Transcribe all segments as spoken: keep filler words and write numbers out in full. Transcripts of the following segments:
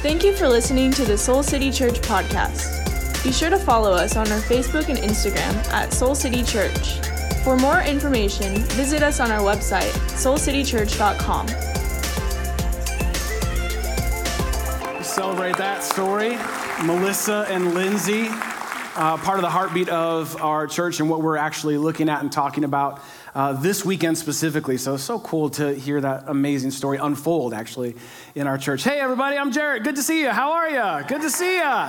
Thank you for listening to the Soul City Church podcast. Be sure to follow us on our Facebook and Instagram at Soul City Church. For more information, visit us on our website, soul city church dot com. We celebrate that story, Melissa and Lindsay, uh, part of the heartbeat of our church and what we're actually looking at and talking about uh, this weekend specifically. So it's so cool to hear that amazing story unfold actually in our church. Hey everybody, I'm Jarrett. Good to see you. How are you? Good to see you.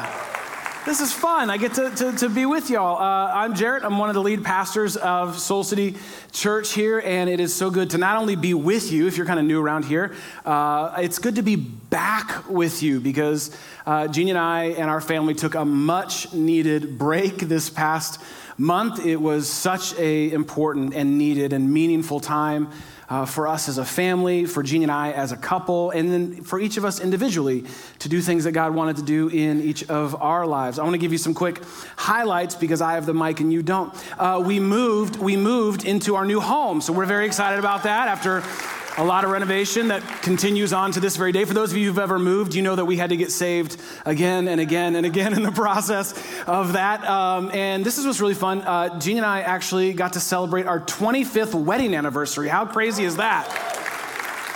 This is fun. I get to, to, to be with y'all. Uh, I'm Jarrett. I'm one of the lead pastors of Soul City Church here, and it is so good to not only be with you, if you're kind of new around here, uh, it's good to be back with you because uh, Jeannie and I and our family took a much-needed break this past month. It was such a important and needed and meaningful time Uh, for us as a family, for Jeannie and I as a couple, and then for each of us individually to do things that God wanted to do in each of our lives. I want to give you some quick highlights because I have the mic and you don't. Uh, we moved, we moved into our new home, so we're very excited about that after a lot of renovation that continues on to this very day. For those of you who've ever moved, you know that we had to get saved again and again and again in the process of that. Um, and this is what's really fun. Uh, Jeannie and I actually got to celebrate our twenty-fifth wedding anniversary. How crazy is that?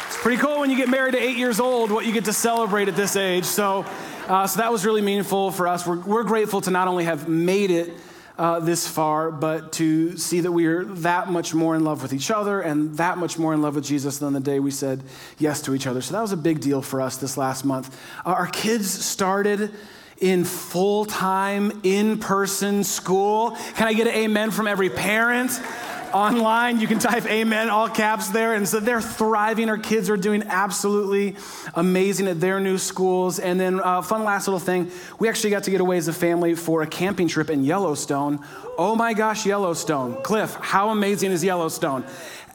It's pretty cool when you get married at eight years old, what you get to celebrate at this age. So, uh, so that was really meaningful for us. We're, we're grateful to not only have made it Uh, this far, but to see that we are that much more in love with each other and that much more in love with Jesus than the day we said yes to each other. So that was a big deal for us this last month. Uh, our kids started in full-time, in-person school. Can I get an amen from every parent? Online, you can type amen, all caps there. And so they're thriving. Our kids are doing absolutely amazing at their new schools. And then uh, fun last little thing, we actually got to get away as a family for a camping trip in Yellowstone. Oh my gosh, Yellowstone. Cliff, how amazing is Yellowstone?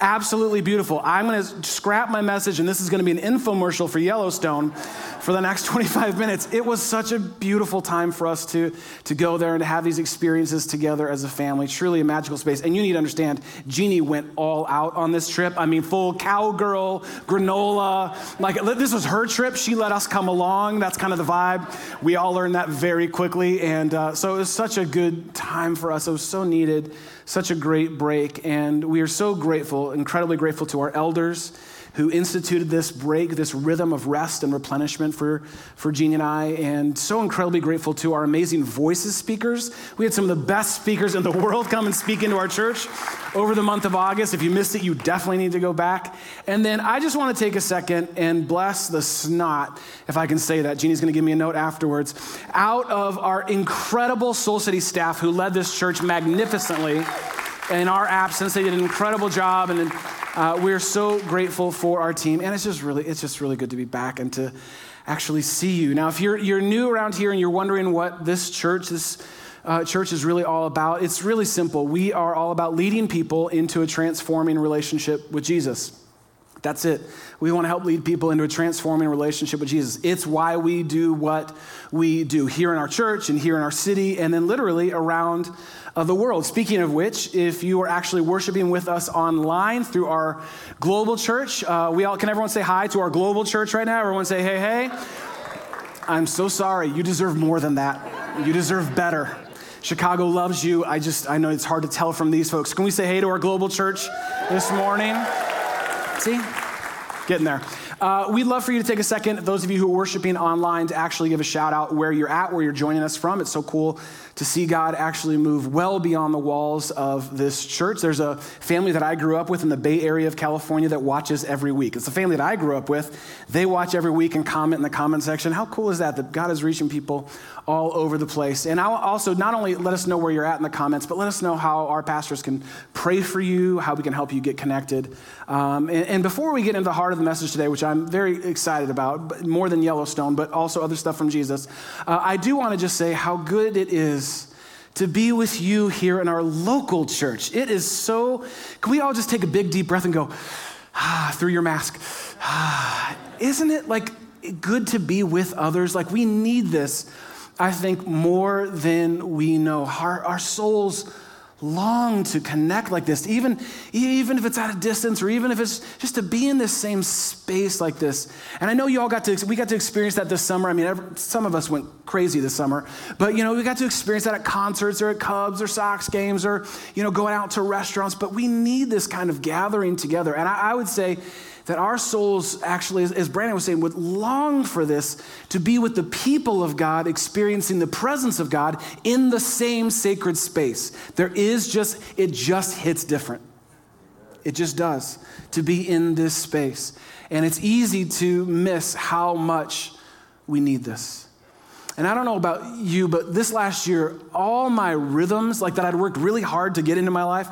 Absolutely beautiful. I'm going to scrap my message, and this is going to be an infomercial for Yellowstone for the next twenty-five minutes. It was such a beautiful time for us to, to go there and to have these experiences together as a family. Truly a magical space. And you need to understand, Jeannie went all out on this trip. I mean, full cowgirl, granola. Like, this was her trip. She let us come along. That's kind of the vibe. We all learned that very quickly. And uh, so it was such a good time for us. It was so needed. Such a great break, and we are so grateful, incredibly grateful to our elders who instituted this break, this rhythm of rest and replenishment for, for Jeannie and I, and so incredibly grateful to our amazing voices speakers. We had some of the best speakers in the world come and speak into our church over the month of August. If you missed it, you definitely need to go back. And then I just want to take a second and bless the snot, if I can say that. Jeannie's going to give me a note afterwards. Out of our incredible Soul City staff who led this church magnificently in our absence. They did an incredible job, and uh, we're so grateful for our team. And it's just really, it's just really good to be back and to actually see you. Now, if you're you're new around here and you're wondering what this church, this uh, church is really all about, it's really simple. We are all about leading people into a transforming relationship with Jesus. That's it. We want to help lead people into a transforming relationship with Jesus. It's why we do what we do here in our church and here in our city and then literally around uh, the world. Speaking of which, if you are actually worshiping with us online through our global church, uh, we all can everyone say hi to our global church right now? Everyone say, hey, hey. I'm so sorry. You deserve more than that. You deserve better. Chicago loves you. I just, I know it's hard to tell from these folks. Can we say hey to our global church this morning? See? Getting there. Uh, we'd love for you to take a second, those of you who are worshiping online, to actually give a shout out where you're at, where you're joining us from. It's so cool to see God actually move well beyond the walls of this church. There's a family that I grew up with in the Bay Area of California that watches every week. It's a family that I grew up with. They watch every week and comment in the comment section. How cool is that, that God is reaching people all over the place. And I'll also not only let us know where you're at in the comments, but let us know how our pastors can pray for you, how we can help you get connected. Um, and, and before we get into the heart of the message today, which I'm very excited about, more than Yellowstone, but also other stuff from Jesus, uh, I do want to just say how good it is to be with you here in our local church. It is so, can we all just take a big deep breath and go, ah, through your mask. Ah, isn't it like good to be with others? Like we need this. I think more than we know. Our, our souls long to connect like this, even, even if it's at a distance, or even if it's just to be in this same space like this. And I know you all got to, we got to experience that this summer. I mean, every, some of us went crazy this summer, but you know, we got to experience that at concerts or at Cubs or Sox games or, you know, going out to restaurants, but we need this kind of gathering together. And I, I would say that our souls actually, as Brandon was saying, would long for this, to be with the people of God, experiencing the presence of God in the same sacred space. There is just, it just hits different. It just does, to be in this space. And it's easy to miss how much we need this. And I don't know about you, but this last year, all my rhythms, like that I'd worked really hard to get into my life,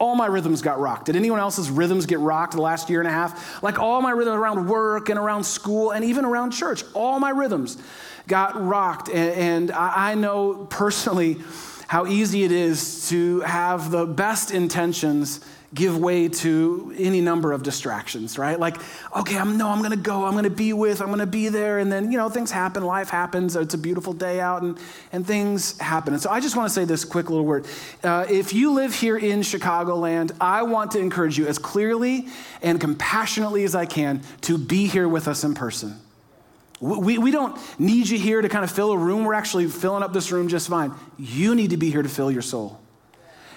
all my rhythms got rocked. Did anyone else's rhythms get rocked the last year and a half? Like all my rhythms around work and around school and even around church, all my rhythms got rocked. And, and I know personally how easy it is to have the best intentions give way to any number of distractions, right? Like, okay, I'm no, I'm gonna go, I'm gonna be with, I'm gonna be there. And then, you know, things happen, life happens, it's a beautiful day out and, and things happen. And so I just wanna say this quick little word. Uh, if you live here in Chicagoland, I want to encourage you as clearly and compassionately as I can to be here with us in person. We, we don't need you here to kind of fill a room. We're actually filling up this room just fine. You need to be here to fill your soul.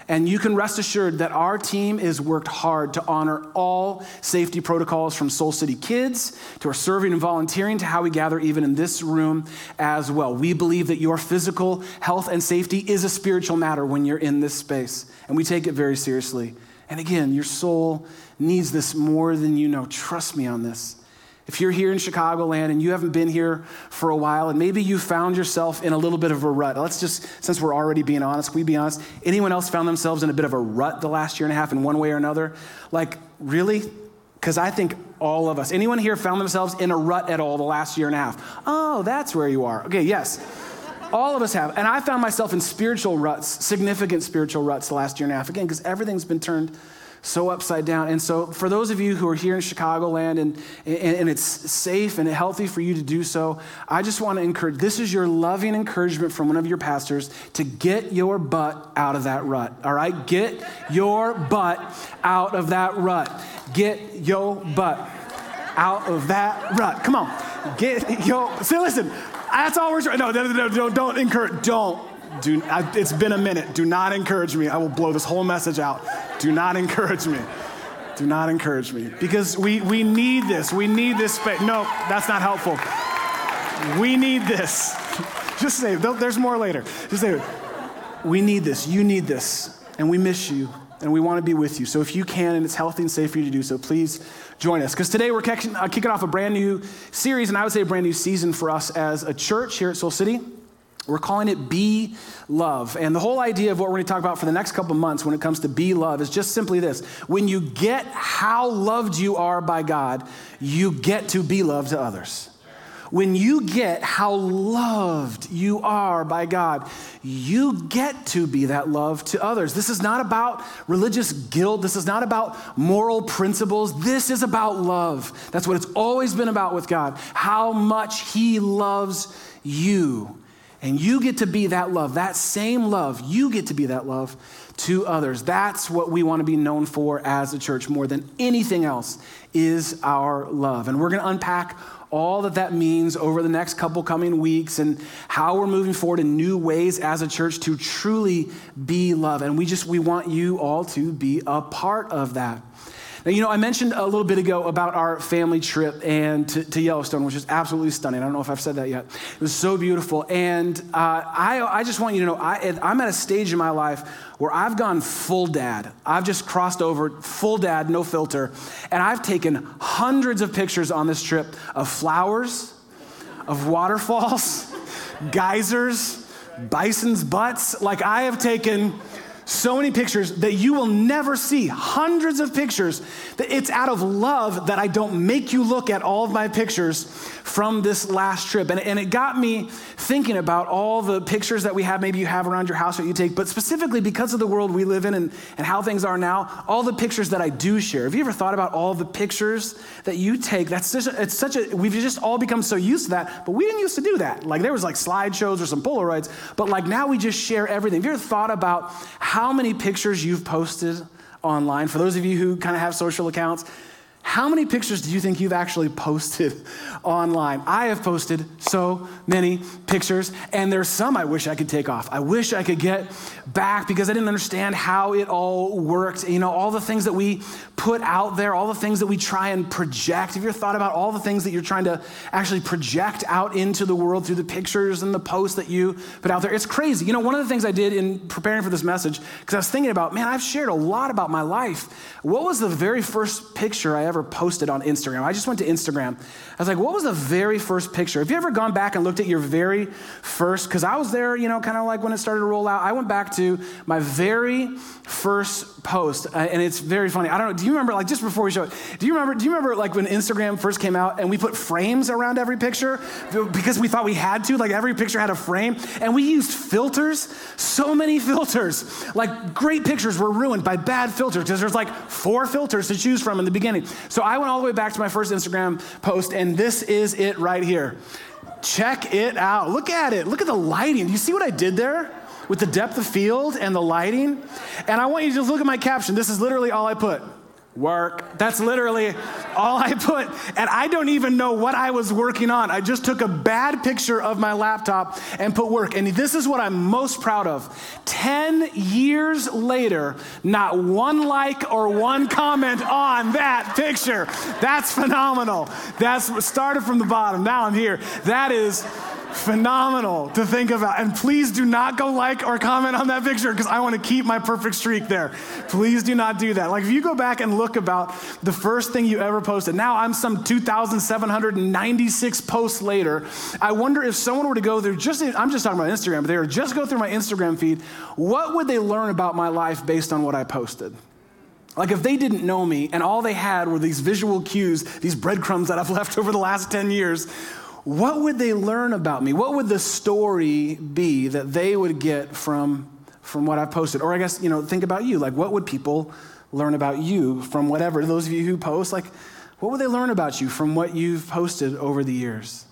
And you can rest assured that our team has worked hard to honor all safety protocols, from Soul City Kids to our serving and volunteering to how we gather even in this room as well. We believe that your physical health and safety is a spiritual matter when you're in this space, and we take it very seriously. And again, your soul needs this more than you know. Trust me on this. If you're here in Chicagoland and you haven't been here for a while, and maybe you found yourself in a little bit of a rut, let's just, since we're already being honest, can we be honest? Anyone else found themselves in a bit of a rut the last year and a half in one way or another? Like, really? Because I think all of us, anyone here found themselves in a rut at all the last year and a half? Oh, that's where you are. Okay, yes. All of us have. And I found myself in spiritual ruts, significant spiritual ruts the last year and a half, again, because everything's been turned so upside down. And so for those of you who are here in Chicagoland and, and, and it's safe and healthy for you to do so, I just want to encourage, this is your loving encouragement from one of your pastors to get your butt out of that rut, all right? Get your butt out of that rut. Get your butt out of that rut. Come on. Get your, see, listen, that's all we're trying, no, no, no, no, don't encourage, don't. Do, I, it's been a minute. Do not encourage me. I will blow this whole message out. Do not encourage me. Do not encourage me. Because we, we need this. We need this space. No, that's not helpful. We need this. Just say, there's more later. Just say, we need this. You need this. And we miss you. And we want to be with you. So if you can, and it's healthy and safe for you to do so, please join us. Because today we're kicking, uh, kicking off a brand new series, and I would say a brand new season for us as a church here at Soul City. We're calling it Be Love. And the whole idea of what we're going to talk about for the next couple months when it comes to Be Love is just simply this. When you get how loved you are by God, you get to be love to others. When you get how loved you are by God, you get to be that love to others. This is not about religious guilt. This is not about moral principles. This is about love. That's what it's always been about with God, how much He loves you. And you get to be that love, that same love. You get to be that love to others. That's what we want to be known for as a church more than anything else, is our love. And we're going to unpack all that that means over the next couple coming weeks and how we're moving forward in new ways as a church to truly be love. And we just, we want you all to be a part of that. Now, you know, I mentioned a little bit ago about our family trip and to, to Yellowstone, which is absolutely stunning. I don't know if I've said that yet. It was so beautiful. And uh, I, I just want you to know, I, I'm at a stage in my life where I've gone full dad. I've just crossed over full dad, no filter. And I've taken hundreds of pictures on this trip of flowers, of waterfalls, geysers, bison's butts. Like, I have taken so many pictures that you will never see, hundreds of pictures. That it's out of love that I don't make you look at all of my pictures from this last trip. And, and it got me thinking about all the pictures that we have, maybe you have around your house that you take, but specifically because of the world we live in and, and how things are now, all the pictures that I do share. Have you ever thought about all the pictures that you take? That's just, it's such a, we've just all become so used to that, but we didn't used to do that. Like, there was like slideshows or some Polaroids, but like now we just share everything. Have you ever thought about how how many pictures you've posted online. For those of you who kind of have social accounts, how many pictures do you think you've actually posted online? I have posted so many pictures, and there's some I wish I could take off. I wish I could get back because I didn't understand how it all worked. You know, all the things that we put out there, all the things that we try and project. Have you ever thought about all the things that you're trying to actually project out into the world through the pictures and the posts that you put out there? It's crazy. You know, one of the things I did in preparing for this message, because I was thinking about, man, I've shared a lot about my life. What was the very first picture I ever posted on Instagram? I just went to Instagram. I was like, what was the very first picture? Have you ever gone back and looked at your very first? Because I was there, you know, kind of like when it started to roll out. I went back to my very first post, uh, and it's very funny. I don't know. Do you remember, like, just before we show it, do you remember, do you remember, like, when Instagram first came out and we put frames around every picture because we thought we had to? Like, every picture had a frame, and we used filters, so many filters. Like, great pictures were ruined by bad filters because there's, like, four filters to choose from in the beginning. So I went all the way back to my first Instagram post, and this is it right here. Check it out. Look at it. Look at the lighting. Do you see what I did there with the depth of field and the lighting? And I want you to just look at my caption. This is literally all I put. Work. That's literally all I put. And I don't even know what I was working on. I just took a bad picture of my laptop and put work. And this is what I'm most proud of. Ten years later, not one like or one comment on that picture. That's phenomenal. That's started from the bottom. Now I'm here. That is phenomenal to think about. And please do not go like or comment on that picture because I want to keep my perfect streak there. Please do not do that. Like, if you go back and look about the first thing you ever posted, now I'm some two thousand seven hundred ninety-six posts later. I wonder if someone were to go through just, I'm just talking about Instagram, but they were just go through my Instagram feed, what would they learn about my life based on what I posted? Like, if they didn't know me and all they had were these visual cues, these breadcrumbs that I've left over the last ten years, what would they learn about me? What would the story be that they would get from from what I posted? Or I guess, you know, think about you. Like, what would people learn about you from whatever? Those of you who post, like, what would they learn about you from what you've posted over the years?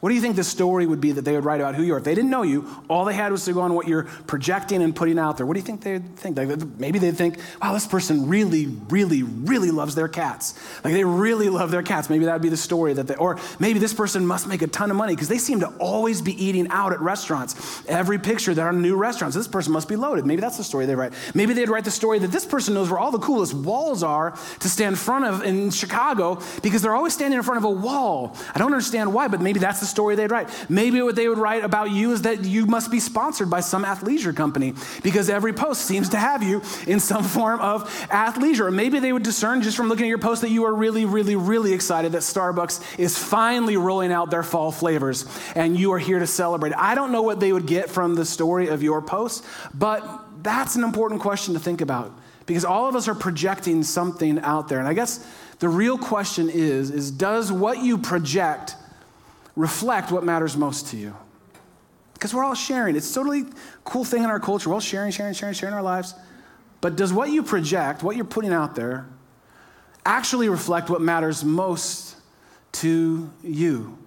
What do you think the story would be that they would write about who you are? If they didn't know you, all they had was to go on what you're projecting and putting out there. What do you think they'd think? Like, maybe they'd think, wow, this person really, really, really loves their cats. Like, they really love their cats. Maybe that would be the story that they, or maybe this person must make a ton of money because they seem to always be eating out at restaurants. Every picture, there are new restaurants. This person must be loaded. Maybe that's the story they write. Maybe they'd write the story that this person knows where all the coolest walls are to stand in front of in Chicago because they're always standing in front of a wall. I don't understand why, but maybe that's the story they'd write. Maybe what they would write about you is that you must be sponsored by some athleisure company because every post seems to have you in some form of athleisure. Or maybe they would discern just from looking at your post that you are really, really, really excited that Starbucks is finally rolling out their fall flavors and you are here to celebrate. I don't know what they would get from the story of your post, but that's an important question to think about because all of us are projecting something out there. And I guess the real question is, is does what you project reflect what matters most to you? Because we're all sharing. It's a totally cool thing in our culture. We're all sharing, sharing, sharing, sharing our lives. But does what you project, what you're putting out there, actually reflect what matters most to you?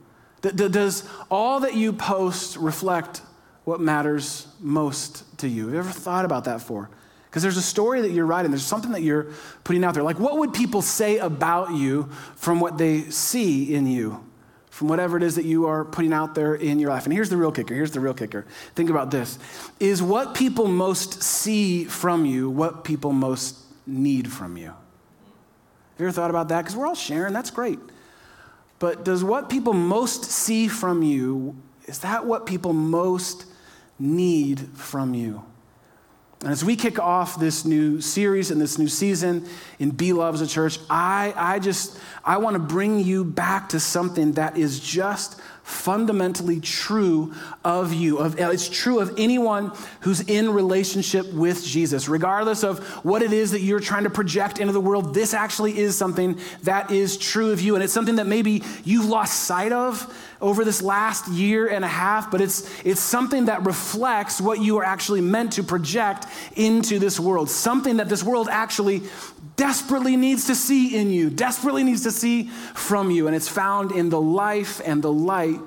Does all that you post reflect what matters most to you? Have you ever thought about that for? Because there's a story that you're writing. There's something that you're putting out there. Like, what would people say about you from what they see in you? From whatever it is that you are putting out there in your life. And here's the real kicker, here's the real kicker. Think about this. Is what people most see from you what people most need from you? Have you ever thought about that? Because we're all sharing, that's great. But does what people most see from you, is that what people most need from you? And as we kick off this new series and this new season in Be Loves a Church, I, I just, I want to bring you back to something that is just fundamentally true of you. Of, it's true of anyone who's in relationship with Jesus. Regardless of what it is that you're trying to project into the world, this actually is something that is true of you. And it's something that maybe you've lost sight of over this last year and a half, but it's it's something that reflects what you are actually meant to project into this world. Something that this world actually desperately needs to see in you, desperately needs to see from you. And it's found in the life and the light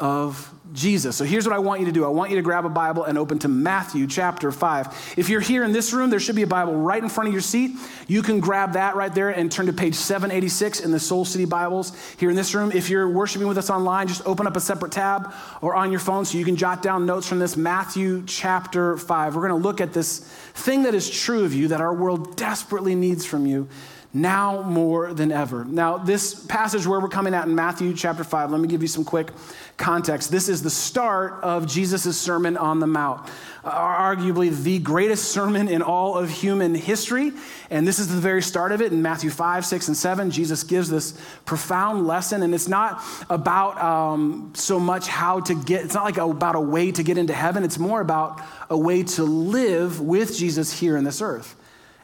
of Jesus. So here's what I want you to do. I want you to grab a Bible and open to Matthew chapter five. If you're here in this room, there should be a Bible right in front of your seat. You can grab that right there and turn to page seven eighty-six in the Soul City Bibles here in this room. If you're worshiping with us online, just open up a separate tab or on your phone so you can jot down notes from this Matthew chapter five. We're going to look at this thing that is true of you, that our world desperately needs from you now more than ever. Now, this passage where we're coming at in Matthew chapter five, let me give you some quick context. This is the start of Jesus' Sermon on the Mount, arguably the greatest sermon in all of human history. And this is the very start of it in Matthew five, six, and seven. Jesus gives this profound lesson, and it's not about um, so much how to get, it's not like about a way to get into heaven. It's more about a way to live with Jesus here in this earth.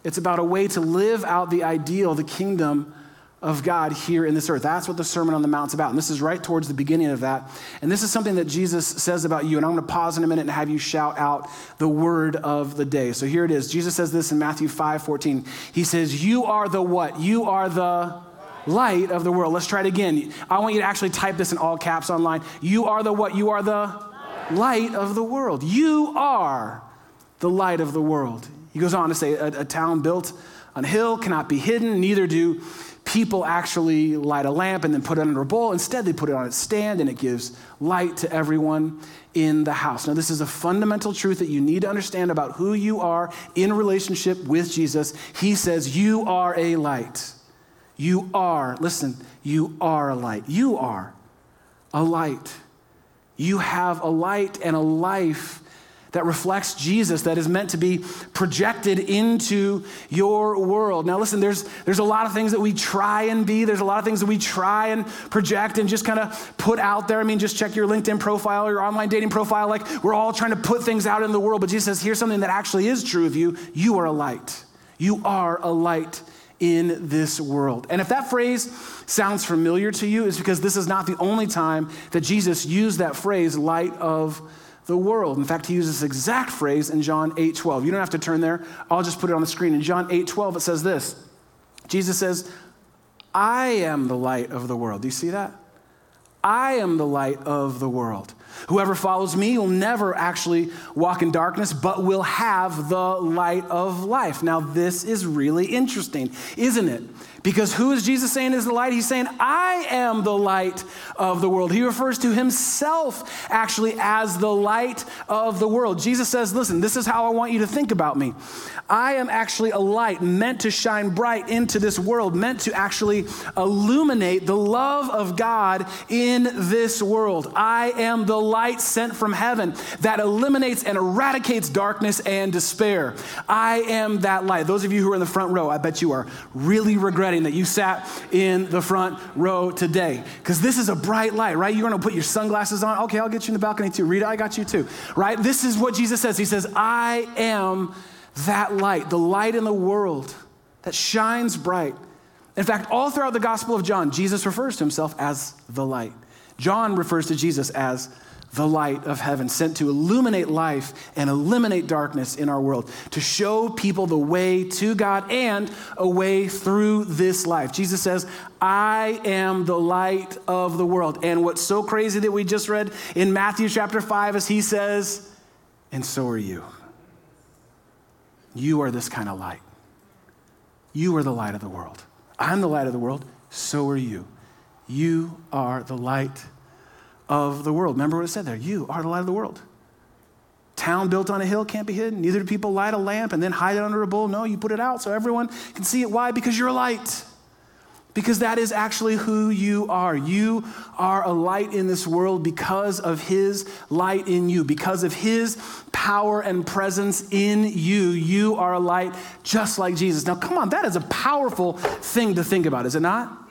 It's about a way to live out the ideal, the kingdom of God here in this earth. That's what the Sermon on the Mount's about. And this is right towards the beginning of that. And this is something that Jesus says about you. And I'm going to pause in a minute and have you shout out the word of the day. So here it is. Jesus says this in Matthew five fourteen. He says, you are the what? You are the light of the world. Let's try it again. I want you to actually type this in all caps online. You are the what? You are the light of the world. You are the light of the world. He goes on to say, a, a town built on a hill cannot be hidden, neither do people actually light a lamp and then put it under a bowl. Instead, they put it on its stand, and it gives light to everyone in the house. Now, this is a fundamental truth that you need to understand about who you are in relationship with Jesus. He says, you are a light. You are, listen, you are a light. You are a light. You have a light and a life that reflects Jesus, that is meant to be projected into your world. Now listen, there's there's a lot of things that we try and be. There's a lot of things that we try and project and just kind of put out there. I mean, just check your LinkedIn profile or your online dating profile. Like, we're all trying to put things out in the world, but Jesus says, here's something that actually is true of you. You are a light. You are a light in this world. And if that phrase sounds familiar to you, it's because this is not the only time that Jesus used that phrase, light of the world. In fact, he uses this exact phrase in John eight twelve. You don't have to turn there. I'll just put it on the screen. In John eight twelve, it says this. Jesus says, I am the light of the world. Do you see that? I am the light of the world. Whoever follows me will never actually walk in darkness, but will have the light of life. Now, this is really interesting, isn't it? Because who is Jesus saying is the light? He's saying, I am the light of the world. He refers to himself actually as the light of the world. Jesus says, listen, this is how I want you to think about me. I am actually a light meant to shine bright into this world, meant to actually illuminate the love of God in this world. I am the light sent from heaven that eliminates and eradicates darkness and despair. I am that light. Those of you who are in the front row, I bet you are really regretting that you sat in the front row today, because this is a bright light, right? You're going to put your sunglasses on. Okay, I'll get you in the balcony too. Rita, I got you too, right? This is what Jesus says. He says, I am that light, the light in the world that shines bright. In fact, all throughout the Gospel of John, Jesus refers to himself as the light. John refers to Jesus as the light of heaven, sent to illuminate life and eliminate darkness in our world, to show people the way to God and a way through this life. Jesus says, I am the light of the world. And what's so crazy that we just read in Matthew chapter five is he says, and so are you. You are this kind of light. You are the light of the world. I'm the light of the world. So are you. You are the light of the world. Remember what it said there. You are the light of the world. Town built on a hill can't be hidden. Neither do people light a lamp and then hide it under a bowl. No, you put it out so everyone can see it. Why? Because you're a light. Because that is actually who you are. You are a light in this world because of his light in you, because of his power and presence in you. You are a light just like Jesus. Now, come on, that is a powerful thing to think about, is it not?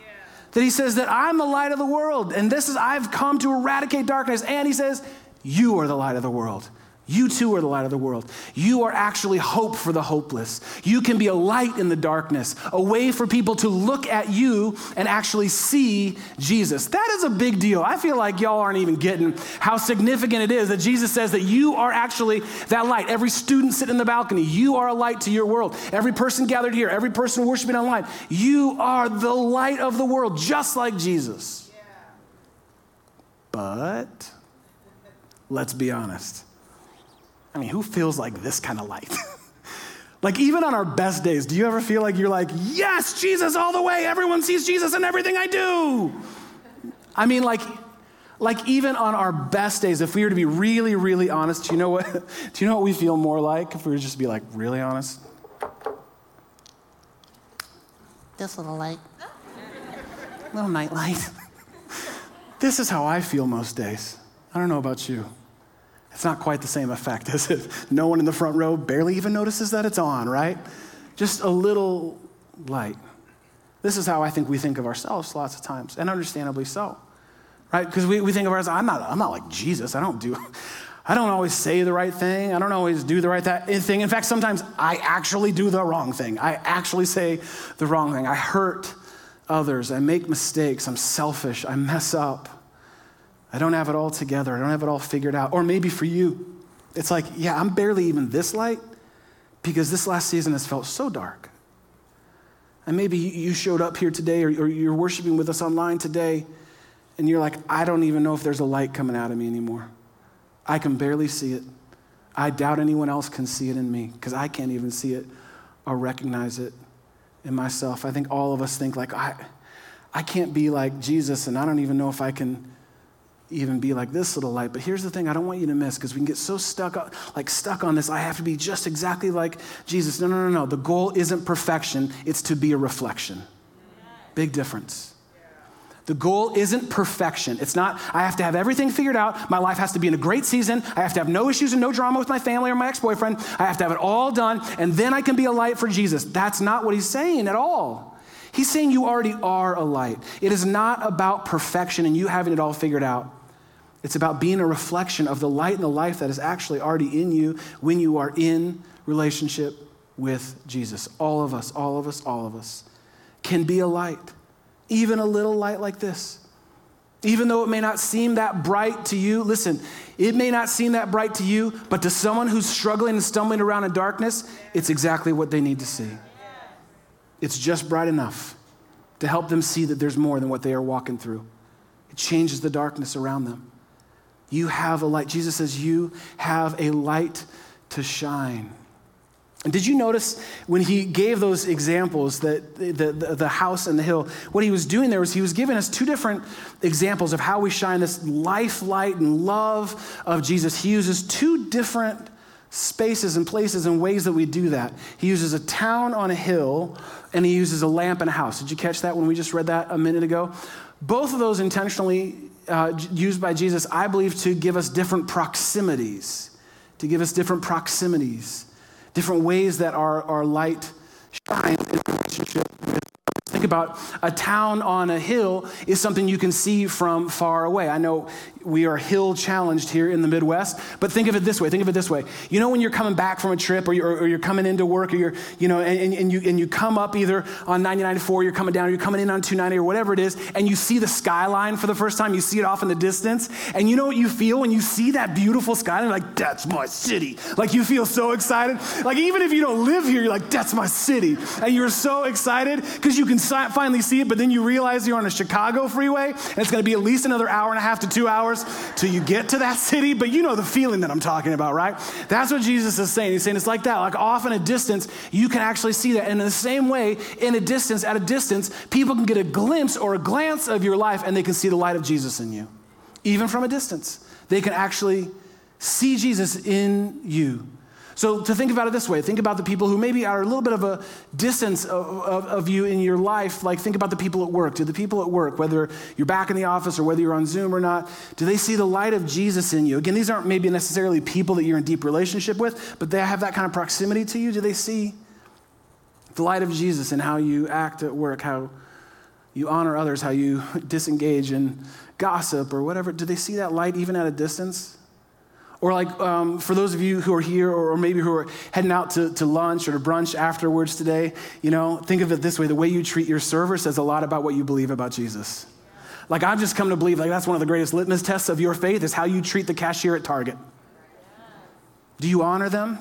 That he says that I'm the light of the world, and this is, I've come to eradicate darkness. And he says, you are the light of the world. You too are the light of the world. You are actually hope for the hopeless. You can be a light in the darkness, a way for people to look at you and actually see Jesus. That is a big deal. I feel like y'all aren't even getting how significant it is that Jesus says that you are actually that light. Every student sitting in the balcony, you are a light to your world. Every person gathered here, every person worshiping online, you are the light of the world, just like Jesus. Yeah. But let's be honest. I mean, who feels like this kind of light? Like even on our best days, do you ever feel like you're like, yes, Jesus all the way. Everyone sees Jesus in everything I do. I mean, like, like even on our best days, if we were to be really, really honest, do you know what, do you know what we feel more like if we were just to be like really honest? This little light, little night light. This is how I feel most days. I don't know about you. It's not quite the same effect, is it? No one in the front row barely even notices that it's on, right? Just a little light. This is how I think we think of ourselves lots of times, and understandably so, right? Because we, we think of ourselves, I'm not, I'm not like Jesus. I don't do, I don't always say the right thing. I don't always do the right that thing. In fact, sometimes I actually do the wrong thing. I actually say the wrong thing. I hurt others. I make mistakes. I'm selfish. I mess up. I don't have it all together. I don't have it all figured out. Or maybe for you, it's like, yeah, I'm barely even this light because this last season has felt so dark. And maybe you showed up here today or, or you're worshiping with us online today and you're like, I don't even know if there's a light coming out of me anymore. I can barely see it. I doubt anyone else can see it in me because I can't even see it or recognize it in myself. I think all of us think like, I, I can't be like Jesus and I don't even know if I can even be like this little light. But here's the thing I don't want you to miss, because we can get so stuck up, like stuck on this, I have to be just exactly like Jesus. No, no, no, no. The goal isn't perfection. It's to be a reflection. Big difference. The goal isn't perfection. It's not, I have to have everything figured out. My life has to be in a great season. I have to have no issues and no drama with my family or my ex-boyfriend. I have to have it all done, and then I can be a light for Jesus. That's not what he's saying at all. He's saying you already are a light. It is not about perfection and you having it all figured out. It's about being a reflection of the light and the life that is actually already in you when you are in relationship with Jesus. All of us, all of us, all of us can be a light, even a little light like this. Even though it may not seem that bright to you, listen, it may not seem that bright to you, but to someone who's struggling and stumbling around in darkness, it's exactly what they need to see. It's just bright enough to help them see that there's more than what they are walking through. It changes the darkness around them. You have a light. Jesus says you have a light to shine. And did you notice when he gave those examples, that the, the, the house and the hill, what he was doing there was he was giving us two different examples of how we shine this life, light, and love of Jesus. He uses two different spaces and places and ways that we do that. He uses a town on a hill and he uses a lamp in a house. Did you catch that when we just read that a minute ago? Both of those intentionally uh, used by Jesus, I believe, to give us different proximities, to give us different proximities, different ways that our, our light shines in relationship with. Think about a town on a hill is something you can see from far away. I know we are hill challenged here in the Midwest, but think of it this way. Think of it this way. You know when you're coming back from a trip or you're, or you're coming into work or you're, you know, and, and you and you come up either on ninety-nine point four, you're coming down, or you're coming in on two ninety or whatever it is, and you see the skyline for the first time. You see it off in the distance. And you know what you feel when you see that beautiful skyline? Like, that's my city. Like, you feel so excited. Like, even if you don't live here, you're like, that's my city. And you're so excited because you can finally see it, but then you realize you're on a Chicago freeway and it's going to be at least another hour and a half to two hours till you get to that city. But you know the feeling that I'm talking about, right? That's what Jesus is saying. He's saying it's like that. Like off in a distance, you can actually see that. And in the same way, in a distance, at a distance, people can get a glimpse or a glance of your life and they can see the light of Jesus in you. Even from a distance, they can actually see Jesus in you. So to think about it this way, think about the people who maybe are a little bit of a distance of, of, of you in your life. Like think about the people at work. Do the people at work, whether you're back in the office or whether you're on Zoom or not, do they see the light of Jesus in you? Again, these aren't maybe necessarily people that you're in deep relationship with, but they have that kind of proximity to you. Do they see the light of Jesus in how you act at work, how you honor others, how you disengage in gossip or whatever? Do they see that light even at a distance? Or like um, for those of you who are here or maybe who are heading out to, to lunch or to brunch afterwards today, you know, think of it this way. The way you treat your server says a lot about what you believe about Jesus. Like I've just come to believe like that's one of the greatest litmus tests of your faith is how you treat the cashier at Target. Do you honor them?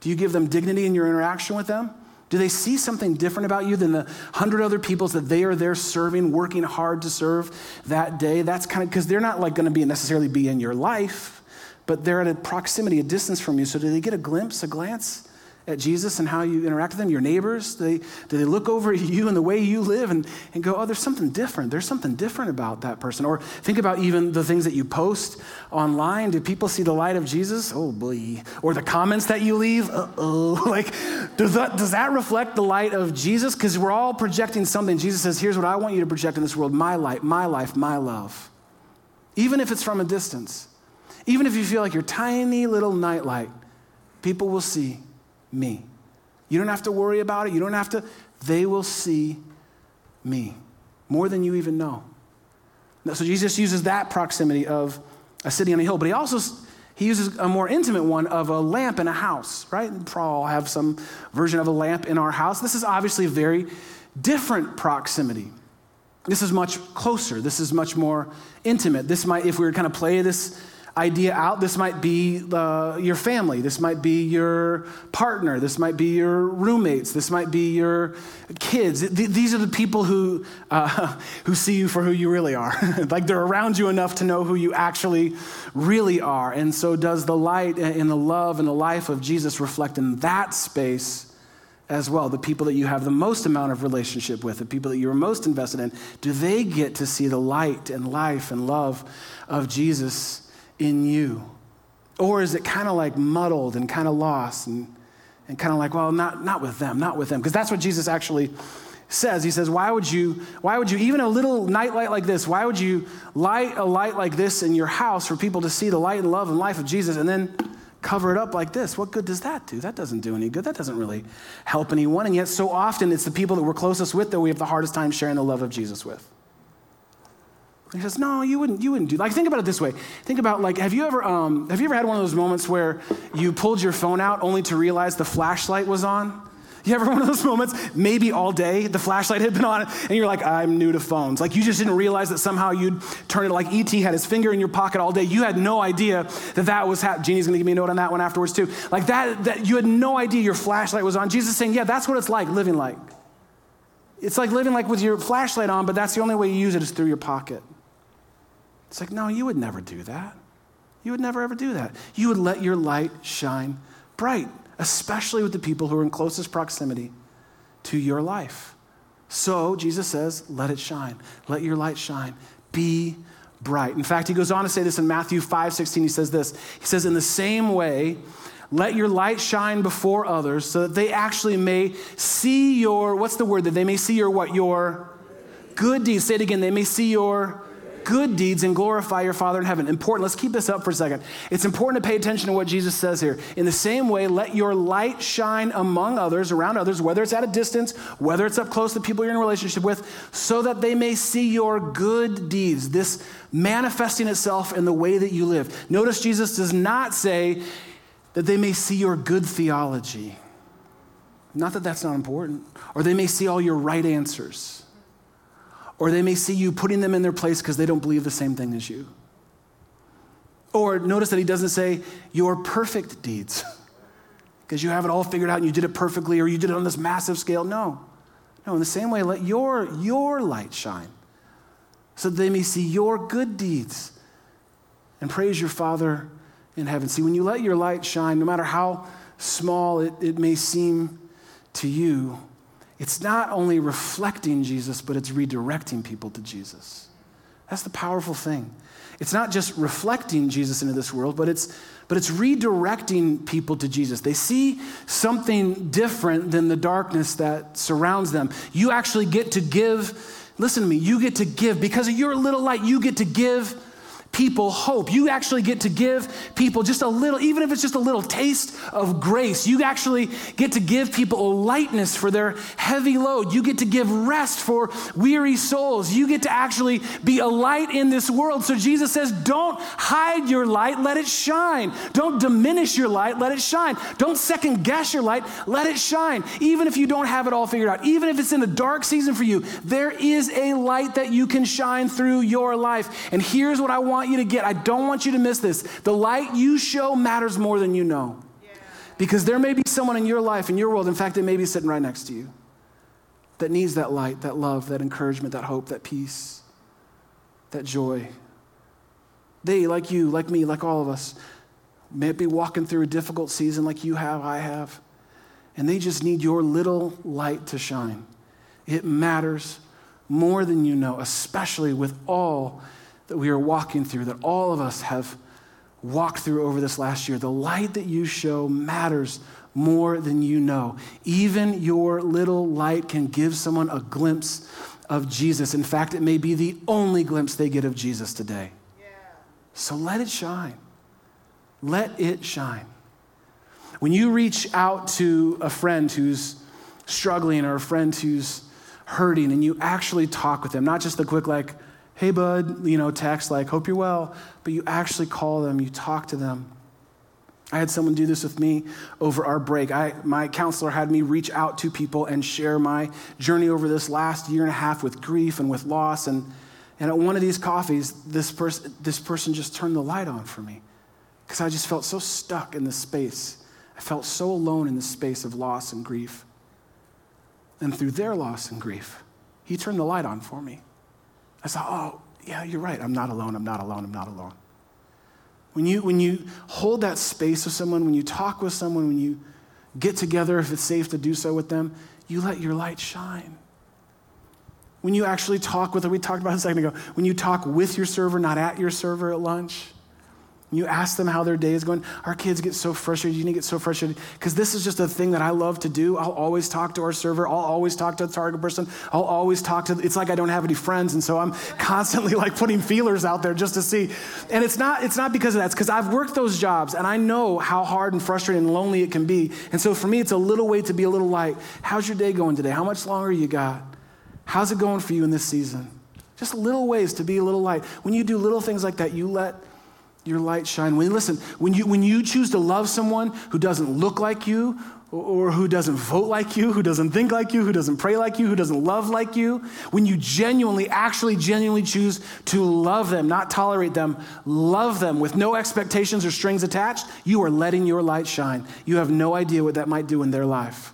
Do you give them dignity in your interaction with them? Do they see something different about you than the hundred other peoples that they are there serving, working hard to serve that day? That's kind of, because they're not like going to be necessarily be in your life, but they're at a proximity, a distance from you. So do they get a glimpse, a glance at Jesus and how you interact with them, your neighbors? Do they, do they look over at you and the way you live and, and go, oh, there's something different. There's something different about that person. Or think about even the things that you post online. Do people see the light of Jesus? Oh, boy. Or the comments that you leave? Uh-oh. Like, does that, does that reflect the light of Jesus? Because we're all projecting something. Jesus says, here's what I want you to project in this world, my light, my life, my love. Even if it's from a distance, even if you feel like your tiny little nightlight, people will see me. You don't have to worry about it. You don't have to. They will see me more than you even know. So Jesus uses that proximity of a city on a hill, but he also he uses a more intimate one of a lamp in a house, right? We all have some version of a lamp in our house. This is obviously a very different proximity. This is much closer. This is much more intimate. This might, if we were to kind of play this idea out, this might be uh, your family. This might be your partner. This might be your roommates. This might be your kids. Th- these are the people who uh, who see you for who you really are. Like they're around you enough to know who you actually really are. And so does the light and the love and the life of Jesus reflect in that space as well? The people that you have the most amount of relationship with, the people that you're most invested in, do they get to see the light and life and love of Jesus in you? Or is it kind of like muddled and kind of lost and, and kind of like, well, not, not with them, not with them. Because that's what Jesus actually says. He says, why would you, why would you, even a little nightlight like this, why would you light a light like this in your house for people to see the light and love and life of Jesus and then cover it up like this? What good does that do? That doesn't do any good. That doesn't really help anyone. And yet so often it's the people that we're closest with that we have the hardest time sharing the love of Jesus with. He says, no, you wouldn't, you wouldn't do, like, think about it this way. Think about, like, have you ever, um, have you ever had one of those moments where you pulled your phone out only to realize the flashlight was on? You ever one of those moments, maybe all day, the flashlight had been on and you're like, I'm new to phones. Like you just didn't realize that somehow you'd turn it, like E T had his finger in your pocket all day. You had no idea that that was happening. Jeannie's gonna give me a note on that one afterwards too. Like that, that you had no idea your flashlight was on. Jesus is saying, yeah, that's what it's like living like. It's like living like with your flashlight on, but that's the only way you use it is through your pocket. It's like, no, you would never do that. You would never, ever do that. You would let your light shine bright, especially with the people who are in closest proximity to your life. So Jesus says, let it shine. Let your light shine. Be bright. In fact, he goes on to say this in Matthew five sixteen. He says this. He says, in the same way, let your light shine before others so that they actually may see your, what's the word? That they may see your what? Your good deeds. Say it again. They may see your good deeds and glorify your Father in heaven. Important. Let's keep this up for a second. It's important to pay attention to what Jesus says here. In the same way, let your light shine among others, around others, whether it's at a distance, whether it's up close to people you're in a relationship with, so that they may see your good deeds, this manifesting itself in the way that you live. Notice Jesus does not say that they may see your good theology. Not that that's not important. Or they may see all your right answers. Or they may see you putting them in their place because they don't believe the same thing as you. Or notice that he doesn't say your perfect deeds because you have it all figured out and you did it perfectly or you did it on this massive scale. No, no, in the same way, let your, your light shine so that they may see your good deeds and praise your Father in heaven. See, when you let your light shine, no matter how small it, it may seem to you, it's not only reflecting Jesus, but it's redirecting people to Jesus. That's the powerful thing. It's not just reflecting Jesus into this world, but it's but it's redirecting people to Jesus. They see something different than the darkness that surrounds them. You actually get to give, listen to me, you get to give, because of your little light, you get to give people hope. You actually get to give people just a little, even if it's just a little taste of grace. You actually get to give people a lightness for their heavy load. You get to give rest for weary souls. You get to actually be a light in this world. So Jesus says, don't hide your light, let it shine. Don't diminish your light, let it shine. Don't second guess your light, let it shine. Even if you don't have it all figured out, even if it's in a dark season for you, there is a light that you can shine through your life. And here's what I want you to get. I don't want you to miss this. The light you show matters more than you know. Yeah. Because there may be someone in your life, in your world, in fact, they may be sitting right next to you that needs that light, that love, that encouragement, that hope, that peace, that joy. They, like you, like me, like all of us, maybe walking through a difficult season like you have, I have, and they just need your little light to shine. It matters more than you know, especially with all that we are walking through, that all of us have walked through over this last year. The light that you show matters more than you know. Even your little light can give someone a glimpse of Jesus. In fact, it may be the only glimpse they get of Jesus today. Yeah. So let it shine. Let it shine. When you reach out to a friend who's struggling or a friend who's hurting and you actually talk with them, not just the quick like, hey, bud, you know, text like, hope you're well, but you actually call them, you talk to them. I had someone do this with me over our break. I, my counselor had me reach out to people and share my journey over this last year and a half with grief and with loss. And, and at one of these coffees, this, pers- this person just turned the light on for me because I just felt so stuck in this space. I felt so alone in the space of loss and grief. And through their loss and grief, he turned the light on for me. I thought, oh, yeah, you're right. I'm not alone. I'm not alone. I'm not alone. When you when you hold that space with someone, when you talk with someone, when you get together, if it's safe to do so with them, you let your light shine. When you actually talk with, we talked about it a second ago, when you talk with your server, not at your server at lunch, you ask them how their day is going. Our kids get so frustrated. You need to get so frustrated because this is just a thing that I love to do. I'll always talk to our server. I'll always talk to the target person. I'll always talk to, it's like I don't have any friends. And so I'm constantly like putting feelers out there just to see. And it's not, it's not because of that. It's because I've worked those jobs and I know how hard and frustrating and lonely it can be. And so for me, it's a little way to be a little light. How's your day going today? How much longer you got? How's it going for you in this season? Just little ways to be a little light. When you do little things like that, you let your light shine. When, listen, when you when you choose to love someone who doesn't look like you or, or who doesn't vote like you, who doesn't think like you, who doesn't pray like you, who doesn't love like you, when you genuinely, actually genuinely choose to love them, not tolerate them, love them with no expectations or strings attached, you are letting your light shine. You have no idea what that might do in their life.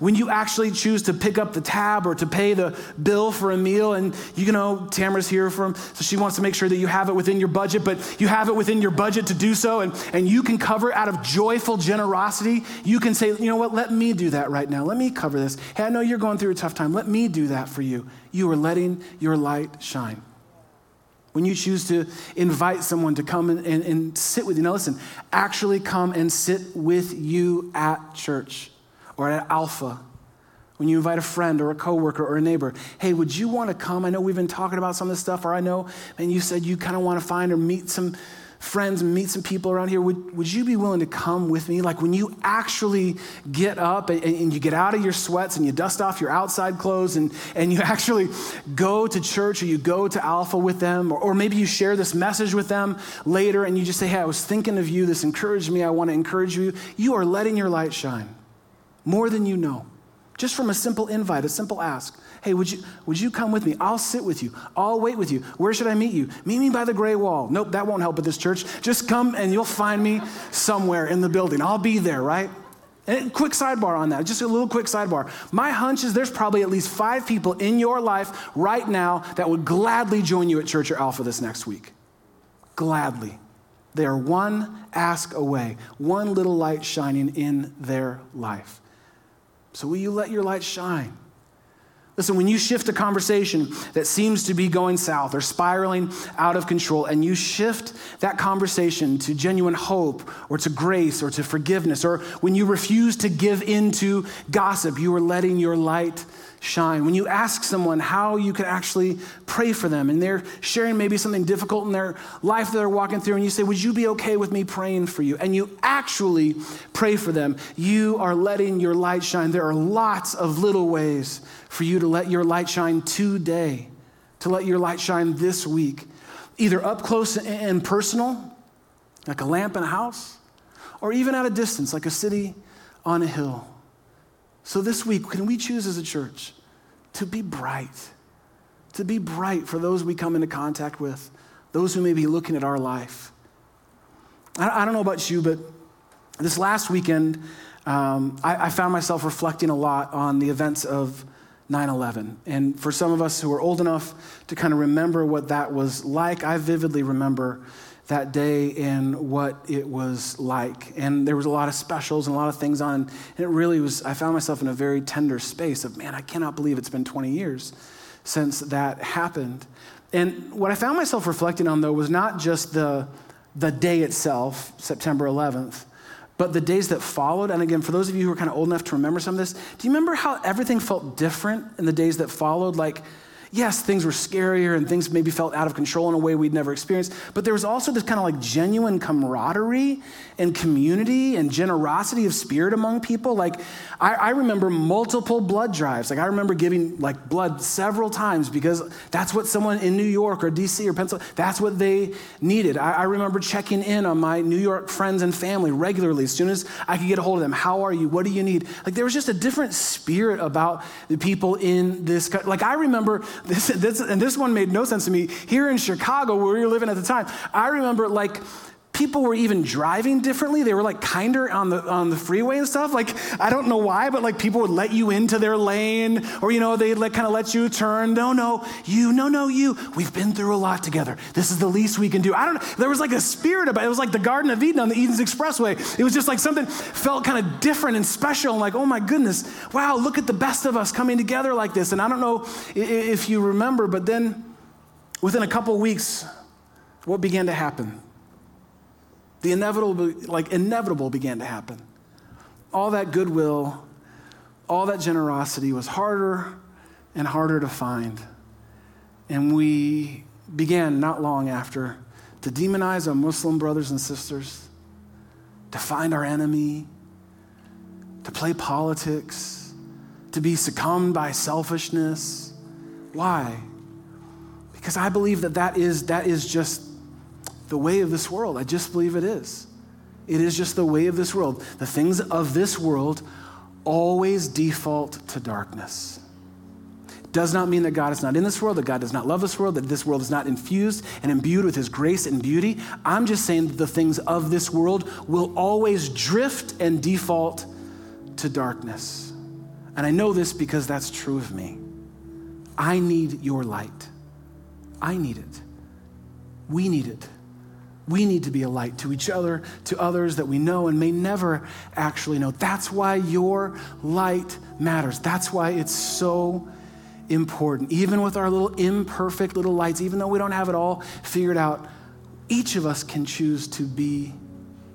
When you actually choose to pick up the tab or to pay the bill for a meal, and you know, Tamara's here from, so she wants to make sure that you have it within your budget, but you have it within your budget to do so, and, and you can cover it out of joyful generosity. You can say, you know what, let me do that right now. Let me cover this. Hey, I know you're going through a tough time. Let me do that for you. You are letting your light shine. When you choose to invite someone to come and, and, and sit with you, now listen, actually come and sit with you at church. Or at Alpha, when you invite a friend or a coworker or a neighbor, hey, would you want to come? I know we've been talking about some of this stuff, or I know, and you said you kind of want to find or meet some friends and meet some people around here. Would, would you be willing to come with me? Like when you actually get up and, and you get out of your sweats and you dust off your outside clothes and, and you actually go to church or you go to Alpha with them, or, or maybe you share this message with them later and you just say, hey, I was thinking of you. This encouraged me. I want to encourage you. You are letting your light shine. More than you know, just from a simple invite, a simple ask. Hey, would you would you come with me? I'll sit with you. I'll wait with you. Where should I meet you? Meet me by the gray wall. Nope, that won't help at this church. Just come and you'll find me somewhere in the building. I'll be there, right? And quick sidebar on that, just a little quick sidebar. My hunch is there's probably at least five people in your life right now that would gladly join you at Church or Alpha this next week. Gladly. They are one ask away, one little light shining in their life. So will you let your light shine? Listen, when you shift a conversation that seems to be going south or spiraling out of control, and you shift that conversation to genuine hope or to grace or to forgiveness, or when you refuse to give in to gossip, you are letting your light shine. When you ask someone how you can actually pray for them, and they're sharing maybe something difficult in their life that they're walking through, and you say, would you be okay with me praying for you? And you actually pray for them, you are letting your light shine. There are lots of little ways for you to let your light shine today, to let your light shine this week, either up close and personal, like a lamp in a house, or even at a distance, like a city on a hill. So this week, can we choose as a church to be bright, to be bright for those we come into contact with, those who may be looking at our life? I, I don't know about you, but this last weekend, um, I, I found myself reflecting a lot on the events of nine eleven. And for some of us who are old enough to kind of remember what that was like, I vividly remember that day and what it was like. And there was a lot of specials and a lot of things on. And it really was, I found myself in a very tender space of, man, I cannot believe it's been twenty years since that happened. And what I found myself reflecting on, though, was not just the the day itself, September eleventh, but the days that followed. And again, for those of you who are kind of old enough to remember some of this, do you remember how everything felt different in the days that followed? Like, yes, things were scarier and things maybe felt out of control in a way we'd never experienced, but there was also this kind of like genuine camaraderie and community and generosity of spirit among people. Like I, I remember multiple blood drives. Like I remember giving like blood several times because that's what someone in New York or D C or Pennsylvania, that's what they needed. I, I remember checking in on my New York friends and family regularly as soon as I could get a hold of them. How are you? What do you need? Like there was just a different spirit about the people in this country. Like I remember This, this, and this one made no sense to me. Here in Chicago, where we were living at the time, I remember like people were even driving differently. They were like kinder on the on the freeway and stuff. Like, I don't know why, but like people would let you into their lane, or, you know, they'd like kind of let you turn. No, no, you, no, no, you. We've been through a lot together. This is the least we can do. I don't know. There was like a spirit about it. It was like the Garden of Eden on the Eden's Expressway. It was just like something felt kind of different and special. And like, oh my goodness, wow, look at the best of us coming together like this. And I don't know if you remember, but then within a couple weeks, what began to happen? The inevitable, like inevitable began to happen. All that goodwill, all that generosity was harder and harder to find. And we began not long after to demonize our Muslim brothers and sisters, to find our enemy, to play politics, to be succumbed by selfishness. Why? Because I believe that that is, that is just the way of this world. I just believe it is. It is just the way of this world. The things of this world always default to darkness. It does not mean that God is not in this world, that God does not love this world, that this world is not infused and imbued with his grace and beauty. I'm just saying that the things of this world will always drift and default to darkness. And I know this because that's true of me. I need your light. I need it. We need it. We need to be a light to each other, to others that we know and may never actually know. That's why your light matters. That's why it's so important. Even with our little imperfect little lights, even though we don't have it all figured out, each of us can choose to be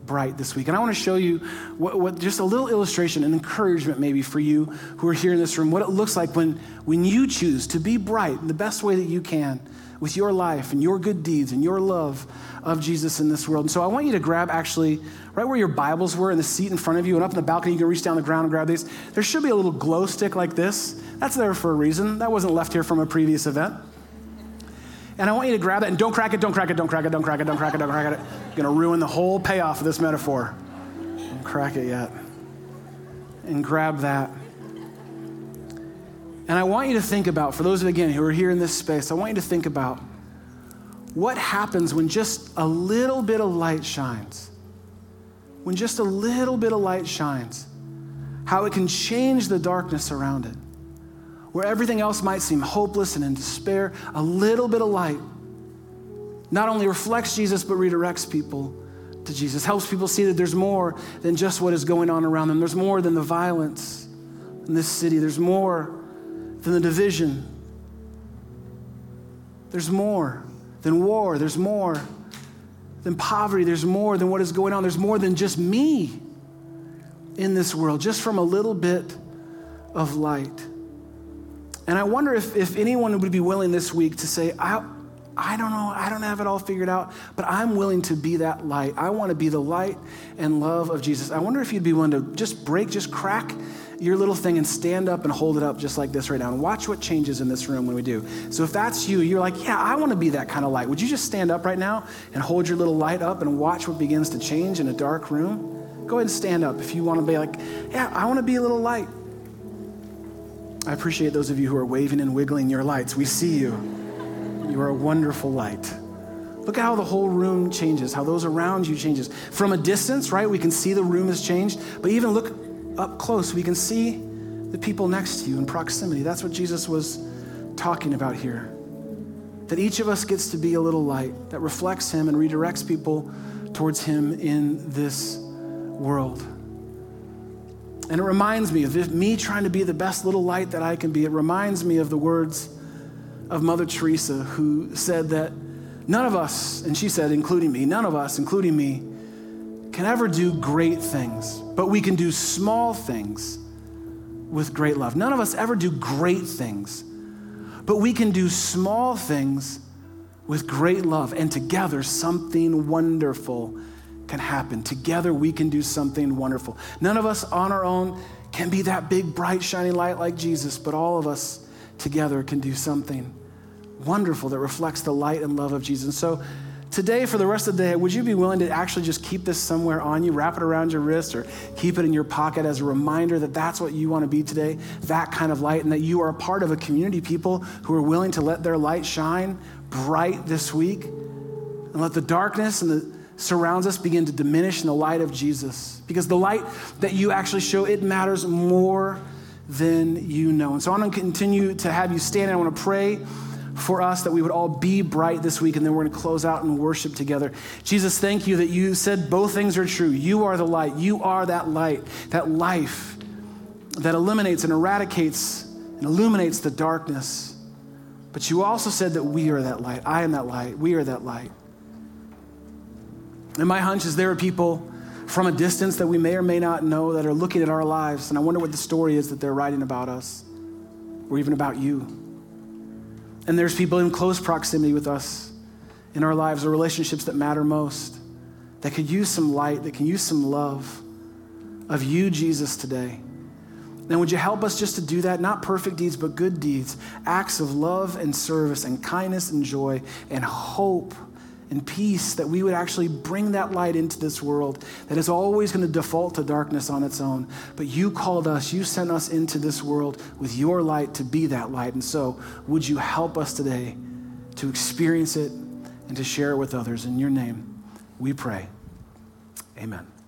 bright this week. And I want to show you what, what just a little illustration and encouragement maybe for you who are here in this room, what it looks like when, when you choose to be bright in the best way that you can with your life and your good deeds and your love of Jesus in this world. And so I want you to grab actually right where your Bibles were in the seat in front of you and up in the balcony, you can reach down the ground and grab these. There should be a little glow stick like this. That's there for a reason. That wasn't left here from a previous event. And I want you to grab that and don't crack it, don't crack it, don't crack it, don't crack it, don't crack it, don't crack it. You're gonna ruin the whole payoff of this metaphor. Don't crack it yet. And grab that. And I want you to think about, for those of you, again, who are here in this space, I want you to think about what happens when just a little bit of light shines. When just a little bit of light shines, how it can change the darkness around it. Where everything else might seem hopeless and in despair, a little bit of light not only reflects Jesus, but redirects people to Jesus, helps people see that there's more than just what is going on around them. There's more than the violence in this city. There's more than the division. There's more than war. There's more than poverty. There's more than what is going on. There's more than just me in this world, just from a little bit of light. And I wonder if, if anyone would be willing this week to say, I, I don't know, I don't have it all figured out, but I'm willing to be that light. I want to be the light and love of Jesus. I wonder if you'd be willing to just break, just crack your little thing and stand up and hold it up just like this right now and watch what changes in this room when we do. So if that's you, you're like, yeah, I want to be that kind of light. Would you just stand up right now and hold your little light up and watch what begins to change in a dark room? Go ahead and stand up if you want to be like, yeah, I want to be a little light. I appreciate those of you who are waving and wiggling your lights. We see you. You are a wonderful light. Look at how the whole room changes, how those around you changes. From a distance, right, we can see the room has changed, but even look up close, we can see the people next to you in proximity. That's what Jesus was talking about here. that each of us gets to be a little light that reflects him and redirects people towards him in this world. And it reminds me of me trying to be the best little light that I can be. It reminds me of the words of Mother Teresa, who said that none of us, and she said, including me, none of us, including me, can ever do great things, but we can do small things with great love. None of us ever do great things, but we can do small things with great love, and together something wonderful can happen. Together we can do something wonderful. None of us on our own can be that big, bright, shining light like Jesus, but all of us together can do something wonderful that reflects the light and love of Jesus. And so today, for the rest of the day, would you be willing to actually just keep this somewhere on you, wrap it around your wrist or keep it in your pocket as a reminder that that's what you want to be today, that kind of light, and that you are a part of a community of people who are willing to let their light shine bright this week and let the darkness and the surrounds us begin to diminish in the light of Jesus, because the light that you actually show, it matters more than you know. And so I'm going to continue to have you stand. I want to pray for us that we would all be bright this week, and then we're going to close out and worship together. Jesus, thank you that you said both things are true. You are the light. You are that light, that life that eliminates and eradicates and illuminates the darkness. But you also said that we are that light. I am that light. We are that light. And my hunch is there are people from a distance that we may or may not know that are looking at our lives, and I wonder what the story is that they're writing about us, or even about you. And there's people in close proximity with us in our lives, or relationships that matter most, that could use some light, that can use some love of you, Jesus, today. And would you help us just to do that? Not perfect deeds, but good deeds, acts of love and service and kindness and joy and hope and peace, that we would actually bring that light into this world that is always going to default to darkness on its own. But you called us, you sent us into this world with your light to be that light. And so would you help us today to experience it and to share it with others? In your name we pray, amen.